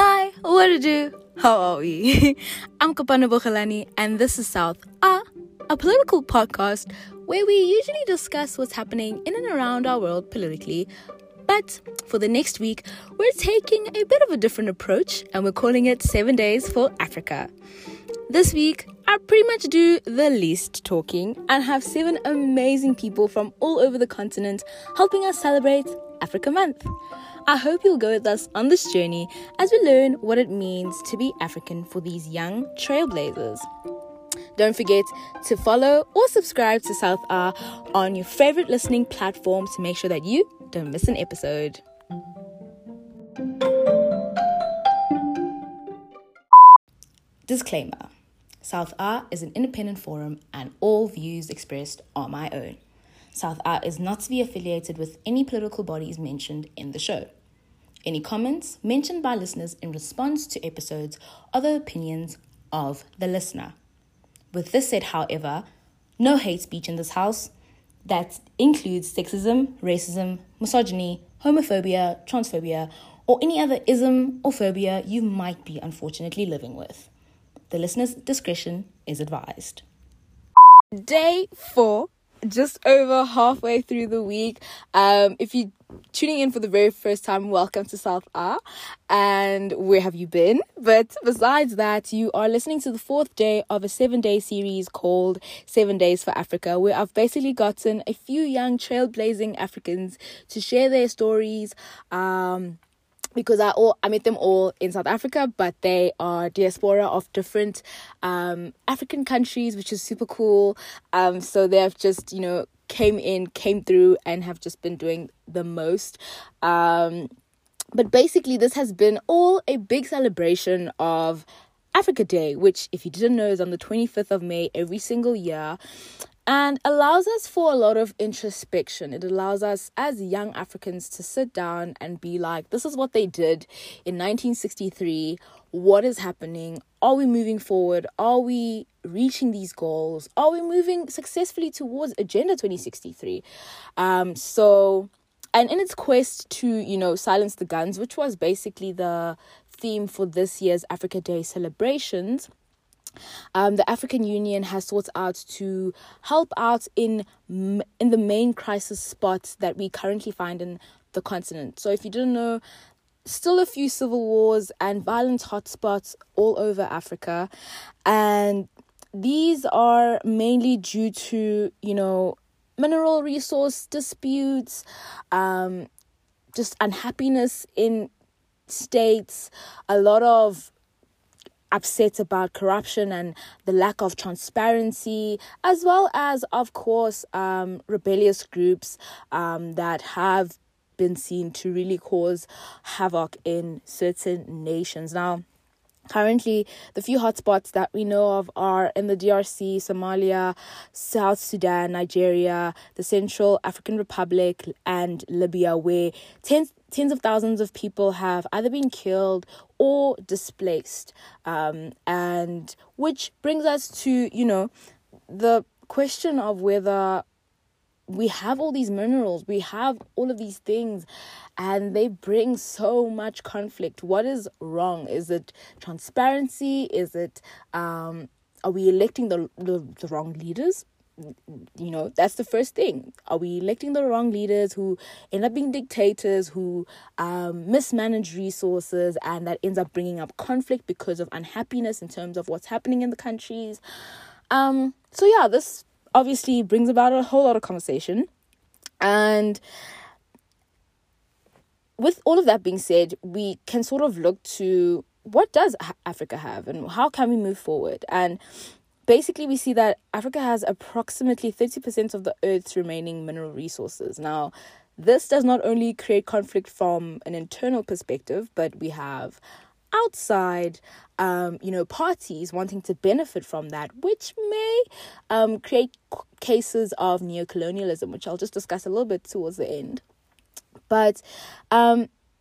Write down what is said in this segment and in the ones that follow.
Hi, what to do? How are we? I'm Kapana Bokelani, and this is South R, a political podcast where we usually discuss what's happening in and around our world politically. But for the next week, we're taking a bit of a different approach, and we're calling it 7 Days for Africa. This week, I pretty much do the least talking and have 7 amazing people from all over the continent helping us celebrate Africa Month. I hope you'll go with us on this journey as we learn what it means to be African for these young trailblazers. Don't forget to follow or subscribe to South R on your favorite listening platform to make sure that you don't miss an episode. Disclaimer. South R is an independent forum and all views expressed are my own. South R is not to be affiliated with any political bodies mentioned in the show. Any comments mentioned by listeners in response to episodes are the opinions of the listener. With this said, however, no hate speech in this house. That includes sexism, racism, misogyny, homophobia, transphobia, or any other ism or phobia you might be unfortunately living with. The listener's discretion is advised. Day 4, just over halfway through the week. If you're tuning in for the very first time, welcome to South R. And where have you been? But besides that, you are listening to the 4th day of a 7-day series called 7 Days for Africa, where I've basically gotten a few young trailblazing Africans to share their stories. Because I met them all in South Africa, but they are diaspora of different African countries, which is super cool. So they have just, came through and have just been doing the most. But basically, this has been all a big celebration of Africa Day, which, if you didn't know, is on the 25th of May every single year. And allows us for a lot of introspection. It allows us as young Africans to sit down and be like, this is what they did in 1963. What is happening? Are we moving forward? Are we reaching these goals? Are we moving successfully towards Agenda 2063? And in its quest to, silence the guns, which was basically the theme for this year's Africa Day celebrations, the African Union has sought out to help out in the main crisis spots that we currently find in the continent. So if you didn't know, still a few civil wars and violent hotspots all over Africa. And these are mainly due to, mineral resource disputes, just unhappiness in states, a lot of upset about corruption and the lack of transparency, as well as, of course, rebellious groups that have been seen to really cause havoc in certain nations. Now, currently, the few hotspots that we know of are in the DRC, Somalia, South Sudan, Nigeria, the Central African Republic, and Libya, where tens of thousands of people have either been killed or displaced. And which brings us to, the question of whether we have all these minerals, we have all of these things, and they bring so much conflict. What is wrong? Is it transparency? Is it, are we electing the wrong leaders? That's the first thing. Are we electing the wrong leaders who end up being dictators, who mismanage resources, and that ends up bringing up conflict because of unhappiness in terms of what's happening in the countries? This obviously brings about a whole lot of conversation. And with all of that being said, we can sort of look to what does Africa have and how can we move forward? And basically, we see that Africa has approximately 30% of the Earth's remaining mineral resources. Now, this does not only create conflict from an internal perspective, but we have outside, parties wanting to benefit from that, which may create cases of neocolonialism, which I'll just discuss a little bit towards the end. But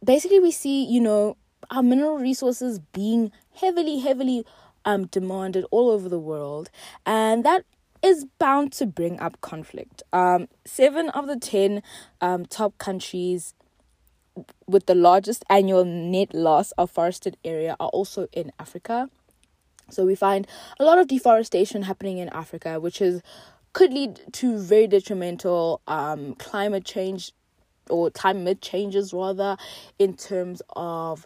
basically, we see, our mineral resources being heavily, heavily demanded all over the world, and that is bound to bring up conflict. 7 of the 10 top countries with the largest annual net loss of forested area are also in Africa. So we find a lot of deforestation happening in Africa, which could lead to very detrimental climate change or climate changes rather, in terms of,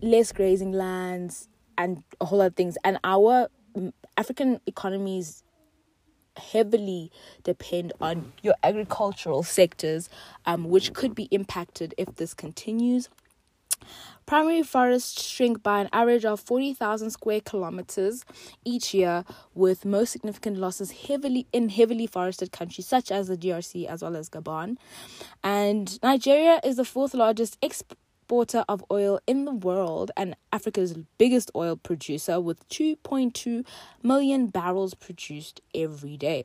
less grazing lands and a whole lot of things. And our African economies heavily depend on your agricultural sectors, which could be impacted if this continues. Primary forests shrink by an average of 40,000 square kilometers each year, with most significant losses in heavily forested countries such as the DRC as well as Gabon. And Nigeria is the fourth largest exporter of oil in the world and Africa's biggest oil producer, with 2.2 million barrels produced every day.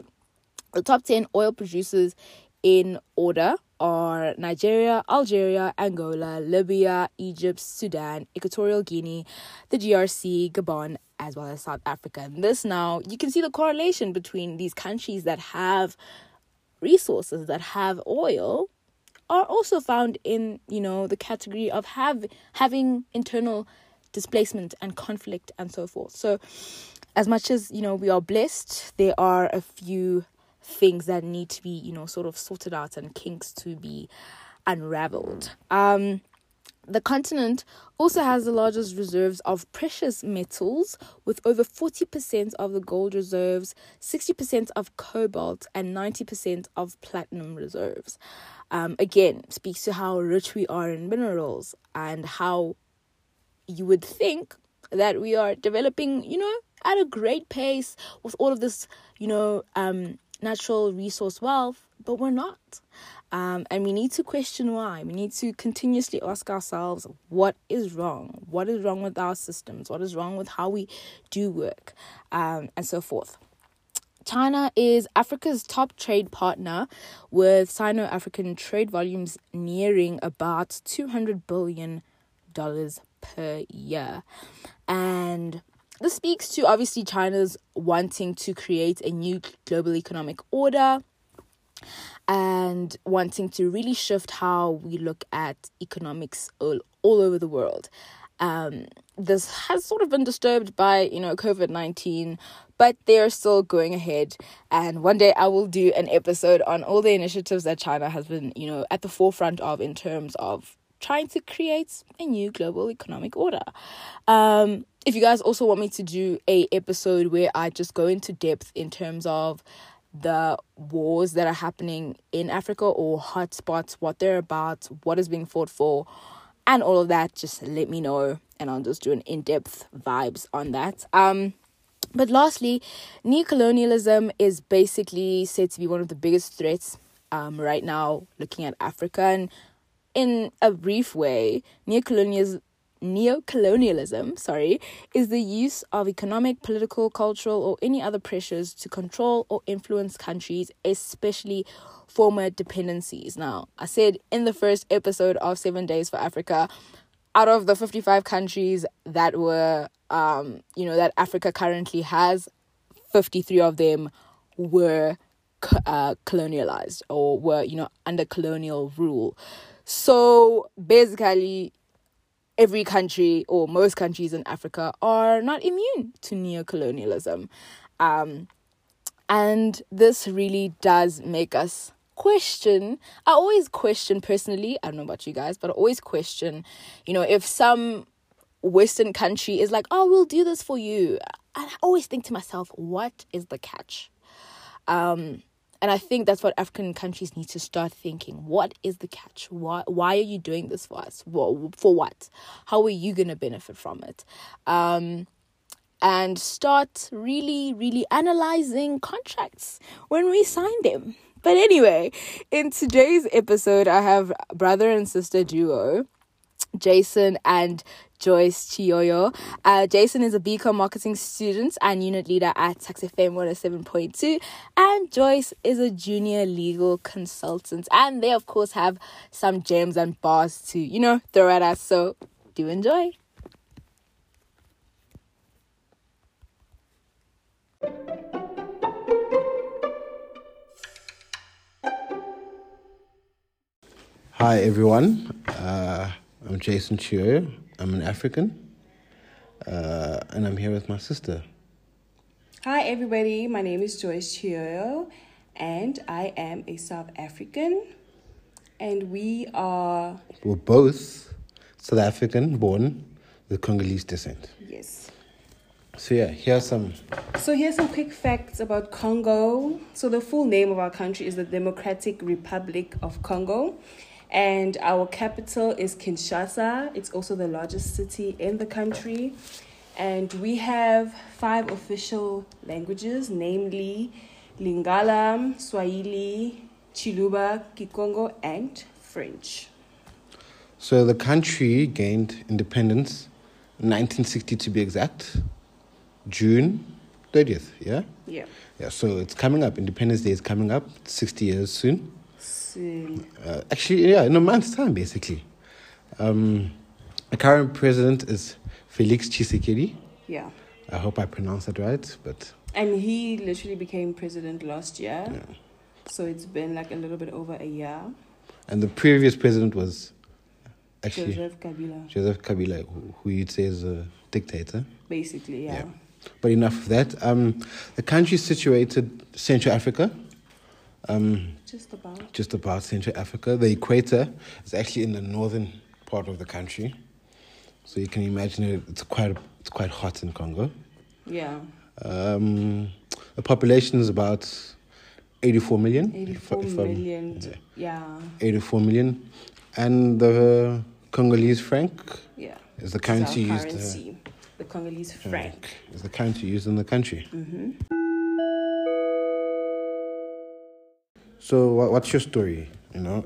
The top 10 oil producers in order are Nigeria, Algeria, Angola, Libya, Egypt, Sudan, Equatorial Guinea, the DRC, Gabon, as well as South Africa. And this now, you can see the correlation between these countries that have resources, that have oil, are also found in, the category of having internal displacement and conflict and so forth. So as much as, we are blessed, there are a few things that need to be sort of sorted out and kinks to be unraveled. The continent also has the largest reserves of precious metals, with over 40% of the gold reserves, 60% of cobalt, and 90% of platinum reserves. Again, speaks to how rich we are in minerals, and how you would think that we are developing at a great pace with all of this natural resource wealth, but we're not. And we need to question why. We need to continuously ask ourselves, what is wrong? What is wrong with our systems? What is wrong with how we do work? And so forth. China is Africa's top trade partner, with Sino-African trade volumes nearing about $200 billion per year. And this speaks to, obviously, China's wanting to create a new global economic order and wanting to really shift how we look at economics all over the world. This has sort of been disturbed by, COVID-19, but they're still going ahead. And one day I will do an episode on all the initiatives that China has been, at the forefront of in terms of trying to create a new global economic order. If you guys also want me to do a episode where I just go into depth in terms of the wars that are happening in Africa or hotspots, what they're about, what is being fought for, and all of that, just let me know and I'll just do an in-depth vibes on that. But lastly, neocolonialism is basically said to be one of the biggest threats right now looking at Africa. And in a brief way, neocolonialism is the use of economic, political, cultural, or any other pressures to control or influence countries, especially former dependencies. Now, I said in the first episode of 7 Days for Africa, out of the 55 countries that were, that Africa currently has, 53 of them were colonialized or were, under colonial rule. So basically, every country or most countries in Africa are not immune to neocolonialism. And this really does make us question. I always question personally, I don't know about you guys, but I always question, if some Western country is like, oh, we'll do this for you. And I always think to myself, what is the catch? And I think that's what African countries need to start thinking. What is the catch? Why are you doing this for us? For what? How are you going to benefit from it? And start really, really analyzing contracts when we sign them. But anyway, in today's episode, I have brother and sister duo, Jason and Joyce Chiyoyo. Jason is a BCom marketing student and unit leader at Taxi FM 107.2, and Joyce is a junior legal consultant. And they, of course, have some gems and bars to, throw at us. So do enjoy. Hi everyone, I'm Jason Chiyoyo, I'm an African, and I'm here with my sister. Hi everybody, my name is Joyce Chiyoyo, and I am a South African, and We're both South African, born with Congolese descent. Yes. So yeah, here's some quick facts about Congo. So the full name of our country is the Democratic Republic of Congo. And our capital is Kinshasa. It's also the largest city in the country. And we have 5 official languages, namely Lingala, Swahili, Chiluba, Kikongo, and French. So the country gained independence in 1960 to be exact, June 30th, yeah? Yeah. Yeah, so it's coming up. Independence Day is coming up, 60 years soon. Actually, yeah, in a month's time, basically. The current president is Felix Tshisekedi. Yeah. I hope I pronounced that right, but... And he literally became president last year. Yeah. So it's been like a little bit over a year. And the previous president was... Actually, Joseph Kabila, who you'd say is a dictator. Basically, yeah. But enough of that. The country's situated Central Africa. Just about Central Africa. The equator is actually in the northern part of the country, so you can imagine it's quite hot in Congo. Yeah. The population is about 84 million. 84 million. Yeah. 84 million, and the Congolese franc. Yeah. Is the currency used? The Congolese franc is the currency used in the country. Mm-hmm. So what's your story, you know?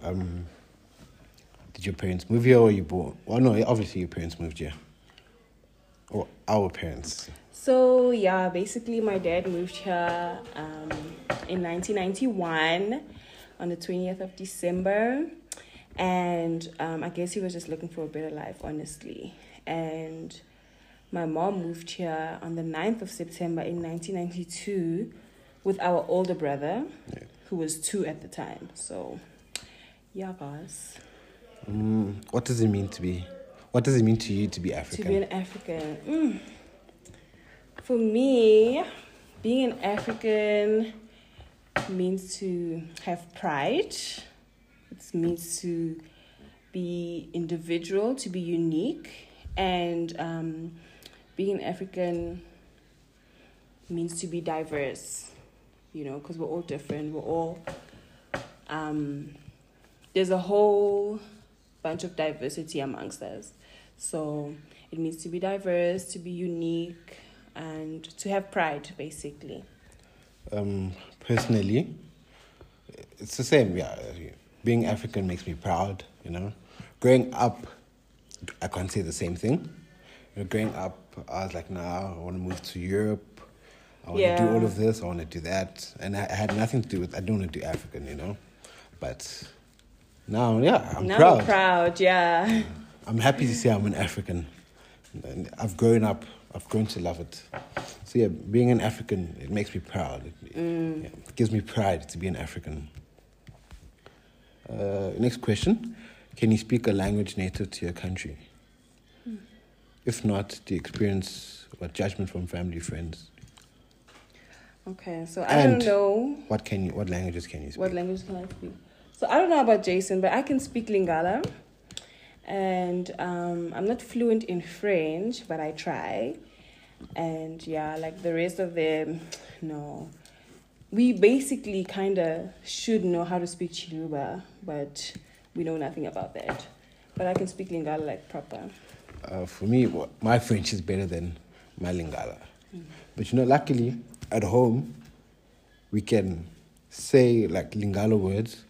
Did your parents move here or were you born? Well, no, obviously your parents moved here. Or our parents. So, yeah, basically my dad moved here in 1991 on the 20th of December. And I guess he was just looking for a better life, honestly. And my mom moved here on the 9th of September in 1992 with our older brother. Yeah. Who was 2 at the time. So, yeah, guys. What does it mean to be... What does it mean to you to be African? To be an African? For me, being an African means to have pride. It means to be individual, to be unique. And being an African means to be diverse. You know, because we're all different. We're all, there's a whole bunch of diversity amongst us. So it means to be diverse, to be unique, and to have pride, basically. Personally, it's the same. Yeah, being African makes me proud, you know. Growing up, I can't say the same thing. You know, growing up, I was like, nah, I want to move to Europe. I want to do all of this, I want to do that. And I had nothing to do with, I don't want to do African, you know. But now, yeah, I'm proud. I'm proud, yeah. I'm happy to say I'm an African. And I've grown to love it. So yeah, being an African, it makes me proud. It gives me pride to be an African. Next question. Can you speak a language native to your country? If not, do you experience what judgment from family, friends? Okay, so I don't know... What languages can you speak? What languages can I speak? So I don't know about Jason, but I can speak Lingala. And I'm not fluent in French, but I try. And yeah, like the rest of them, no. We basically kind of should know how to speak Chiluba, but we know nothing about that. But I can speak Lingala like proper. For me, my French is better than my Lingala. But you know, luckily... At home, we can say like Lingala words,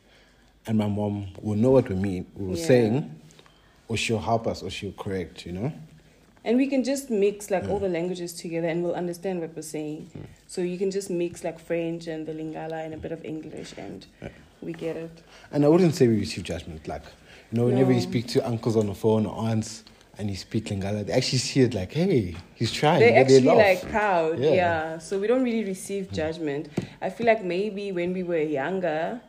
and my mom will know what we were saying, or she'll help us, or she'll correct, you know. And we can just mix like all the languages together, and we'll understand what we're saying. Yeah. So you can just mix like French and the Lingala and a bit of English, and we get it. And I wouldn't say we receive judgment, like you know, whenever you speak to uncles on the phone or aunts. And you speak Lingala, they actually see it like, hey, he's trying. They're actually like proud, yeah. So we don't really receive judgment. I feel like maybe when we were younger,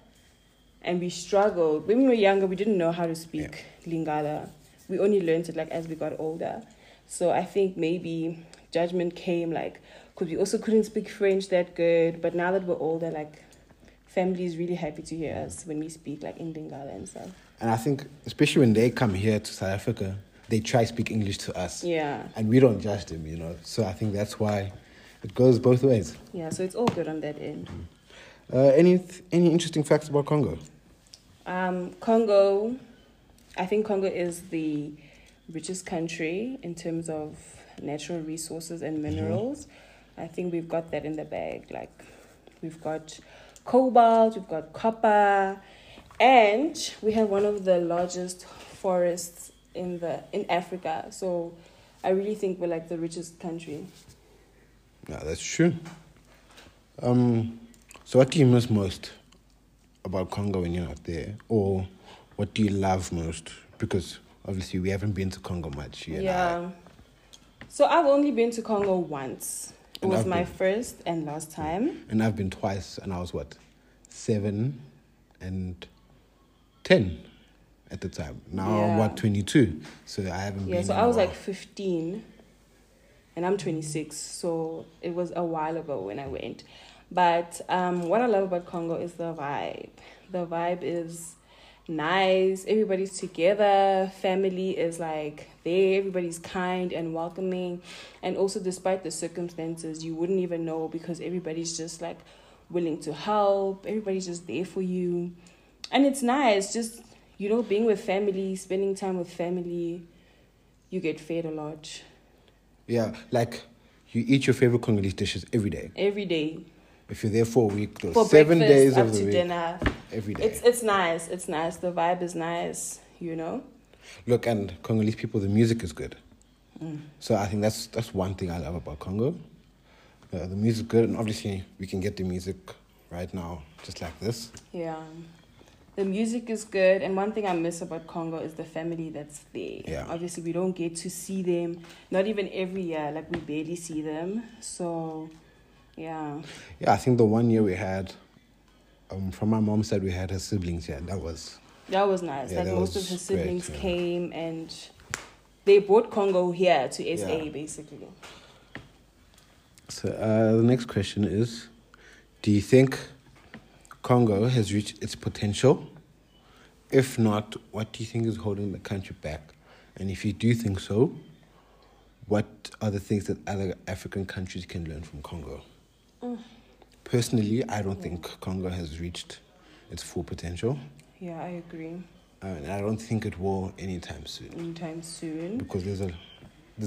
And we struggled. When we were younger, we didn't know how to speak Lingala. We only learned it like as we got older. So I think maybe judgment came like, because we also couldn't speak French that good. But now that we're older, like, family is really happy to hear us when we speak like in Lingala and stuff. And I think, especially when they come here to South Africa, they try to speak English to us. Yeah. And we don't judge them, you know. So I think that's why it goes both ways. Yeah, so it's all good on that end. Mm-hmm. Any interesting facts about Congo? Congo, I think Congo is the richest country in terms of natural resources and minerals. Mm-hmm. I think we've got that in the bag. Like, we've got cobalt, we've got copper, and we have one of the largest forests in Africa. So I really think we're like the richest country. Yeah, that's true. So what do you miss most about Congo when you're not there? Or what do you love most? Because obviously we haven't been to Congo much. Yeah. So I've only been to Congo once. It was my first and last time. And I've been twice, and I was 7 and 10 at the time. Now I'm 22. So I haven't been. Yeah, so I was 15 and I'm 26. So it was a while ago when I went. But what I love about Congo is the vibe. The vibe is nice. Everybody's together. Family is there. Everybody's kind and welcoming. And also, despite the circumstances, you wouldn't even know because everybody's just willing to help. Everybody's just there for you. And it's nice. Just, being with family, spending time with family. You get fed a lot. Yeah, you eat your favorite Congolese dishes every day. Every day. If you're there for a week, those 7 days of the week, dinner, every day. It's nice. It's nice. The vibe is nice, you know. Look, and Congolese people, the music is good. Mm. So I think that's one thing I love about Congo. The music is good, and obviously we can get the music right now, just like this. Yeah, the music is good, and one thing I miss about Congo is the family that's there. Yeah. Obviously we don't get to see them, not even every year. We barely see them, so. Yeah, I think the one year we had, from my mom's side, we had her siblings here. That was nice. Yeah, most of her siblings came and they brought Congo here to SA, basically. So the next question is, do you think Congo has reached its potential? If not, what do you think is holding the country back? And if you do think so, what are the things that other African countries can learn from Congo? Personally, I don't think Congo has reached its full potential. Yeah, I agree. And I don't think it will anytime soon. Because there's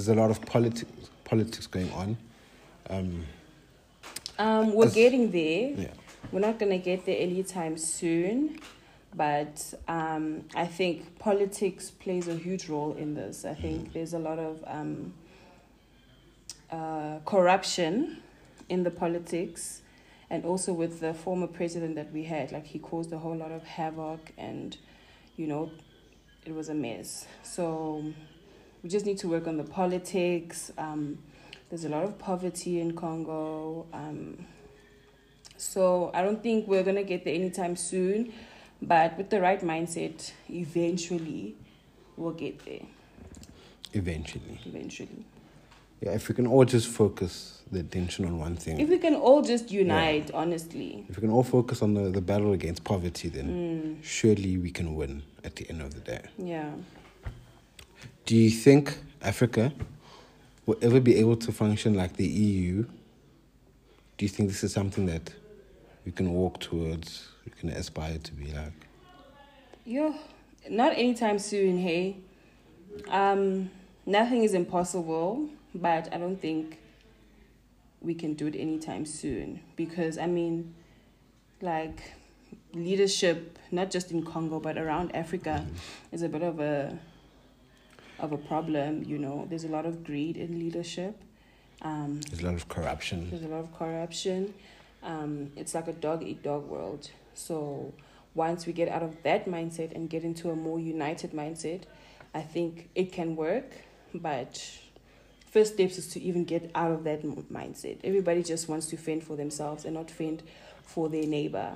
a lot of politics going on. We're getting there. Yeah. We're not going to get there anytime soon. But I think politics plays a huge role in this. I think there's a lot of corruption in the politics, and also with the former president that we had, he caused a whole lot of havoc, and it was a mess. So we just need to work on the politics. There's a lot of poverty in Congo, so I don't think we're gonna get there anytime soon, but with the right mindset, eventually we'll get there. Eventually. Yeah, if we can all just focus the attention on one thing. If we can all just unite, honestly. If we can all focus on the battle against poverty, then surely we can win at the end of the day. Yeah. Do you think Africa will ever be able to function like the EU? Do you think this is something that we can walk towards, we can aspire to be like? Yeah, not anytime soon, hey? Nothing is impossible. But I don't think we can do it anytime soon. Because, leadership, not just in Congo, but around Africa, is a bit of a problem, There's a lot of greed in leadership. There's a lot of corruption. It's like a dog-eat-dog world. So once we get out of that mindset and get into a more united mindset, I think it can work, but first steps is to even get out of that mindset. Everybody just wants to fend for themselves and not fend for their neighbor.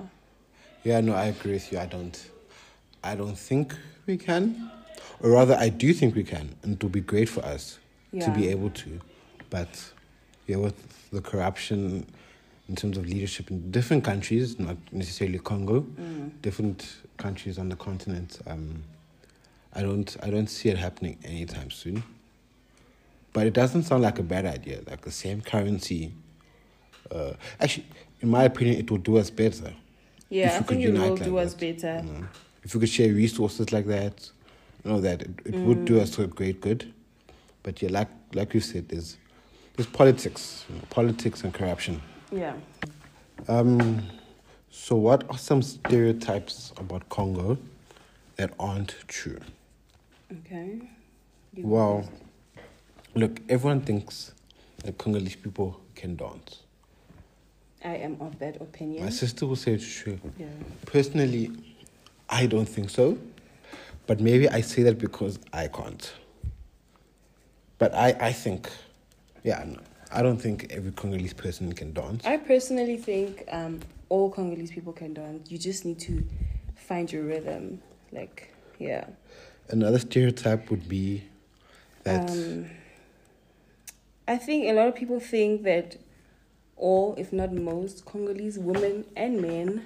Yeah, no, I agree with you. I don't think we can. Or rather, I do think we can. And it will be great for us to be able to. But, yeah, with the corruption in terms of leadership in different countries, not necessarily Congo, different countries on the continent, I don't see it happening anytime soon. But it doesn't sound like a bad idea, like the same currency. Actually, in my opinion, it will do us better. Yeah, I think it will do us better. You know? If we could share resources like that, you know, that it would do us a great good. But yeah, like you said, there's politics, you know, politics and corruption. Yeah. So what are some stereotypes about Congo that aren't true? Okay. Well, look, everyone thinks that Congolese people can dance. I am of that opinion. My sister will say it's true. Yeah. Personally, I don't think so. But maybe I say that because I can't. But I think, yeah, no, I don't think every Congolese person can dance. I personally think all Congolese people can dance. You just need to find your rhythm. Like, yeah. Another stereotype would be that... I think a lot of people think that all, if not most, Congolese women and men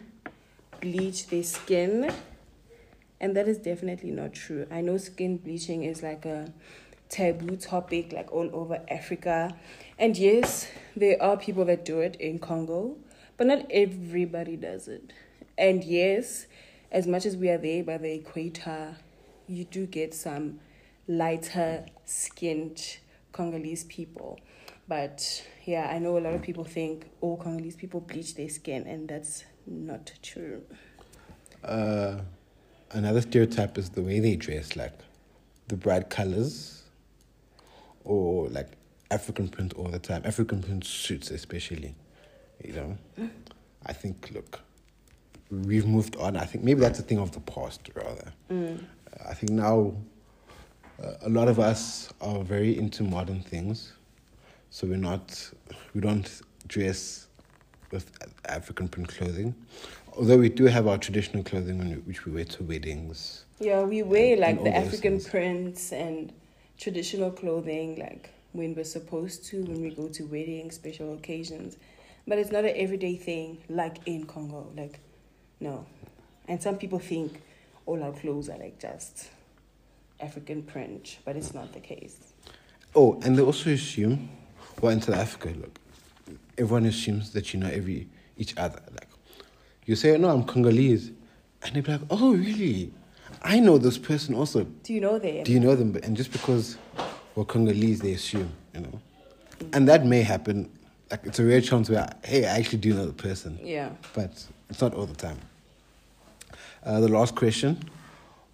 bleach their skin. And that is definitely not true. I know skin bleaching is like a taboo topic, like all over Africa. And yes, there are people that do it in Congo, but not everybody does it. And yes, as much as we are there by the equator, you do get some lighter skinned Congolese people. But yeah, I know a lot of people think all Congolese people bleach their skin, and that's not true. Another stereotype is the way they dress, like the bright colors or like African print all the time, African print suits especially, you know. I think, look, we've moved on. I think maybe that's a thing of the past, rather. I think now a lot of us are very into modern things. So we don't dress with African print clothing, although we do have our traditional clothing which we wear to weddings. Yeah, we wear like the African prints and traditional clothing like when we're supposed to, when we go to weddings, special occasions. But it's not an everyday thing like in Congo, like no. And some people think all our clothes are like just African print, but it's not the case. Oh, and they also assume. Well, in South Africa, look, everyone assumes that you know each other. Like, you say, no, I'm Congolese. And they'll be like, oh, really? I know this person also. Do you know them? And just because we're Congolese, they assume, you know. Mm-hmm. And that may happen. Like, it's a rare chance where, hey, I actually do know the person. Yeah. But it's not all the time. The last question.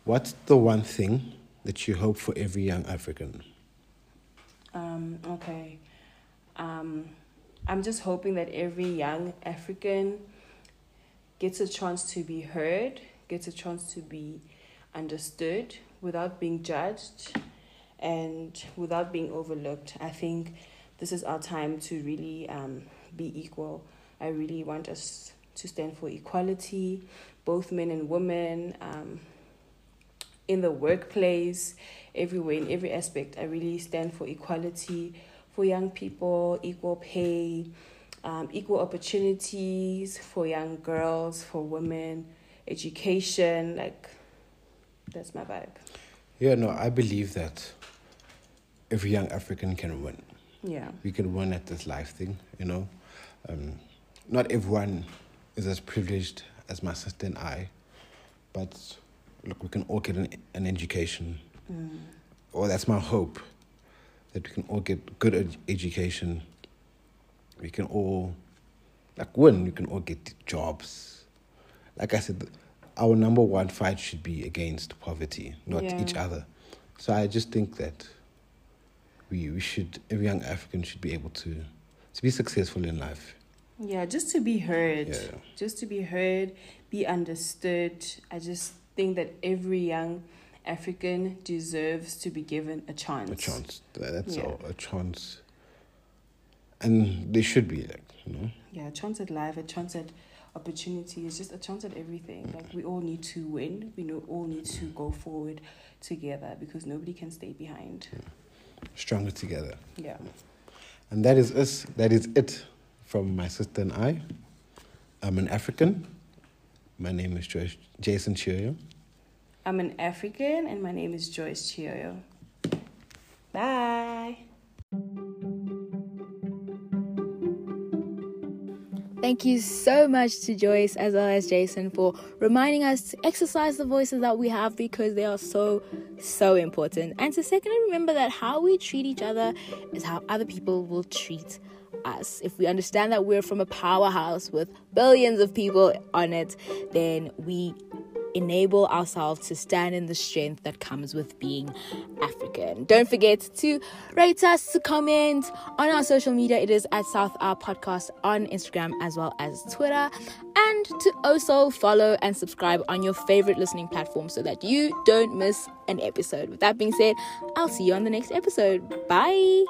What's the one thing that you hope for every young African? Okay. I'm just hoping that every young African gets a chance to be heard, gets a chance to be understood without being judged and without being overlooked. I think this is our time to really be equal. I really want us to stand for equality, both men and women, in the workplace, everywhere, in every aspect. I really stand for equality. For young people, equal pay, equal opportunities for young girls, for women, education, like, that's my vibe. Yeah, no, I believe that every young African can win. Yeah. We can win at this life thing, you know. Not everyone is as privileged as my sister and I, but look, we can all get an education. Well, that's my hope. That we can all get good education, we can all, like, win, we can all get jobs. Like I said, our number one fight should be against poverty, not each other. So I just think that we should, every young African should be able to be successful in life. Yeah, just to be heard. Yeah. Just to be heard, be understood. I just think that every young African deserves to be given a chance. A chance. That's all. A chance. And they should be, like, you know. Yeah, a chance at life, a chance at opportunity. It's just a chance at everything. Like, we all need to win. We all need to go forward together because nobody can stay behind. Yeah. Stronger together. Yeah. And that is us. That is it from my sister and I. I'm an African. My name is Jason Chiyoyo. I'm an African, and my name is Joyce Chiyoyo. Bye. Thank you so much to Joyce as well as Jason for reminding us to exercise the voices that we have because they are so, so important. And to secondly, remember that how we treat each other is how other people will treat us. If we understand that we're from a powerhouse with billions of people on it, then we enable ourselves to stand in the strength that comes with being African. Don't forget to rate us, to comment on our social media. It is at South R Podcast on Instagram as well as Twitter. And to also follow and subscribe on your favorite listening platform so that you don't miss an episode. With that being said, I'll see you on the next episode. Bye.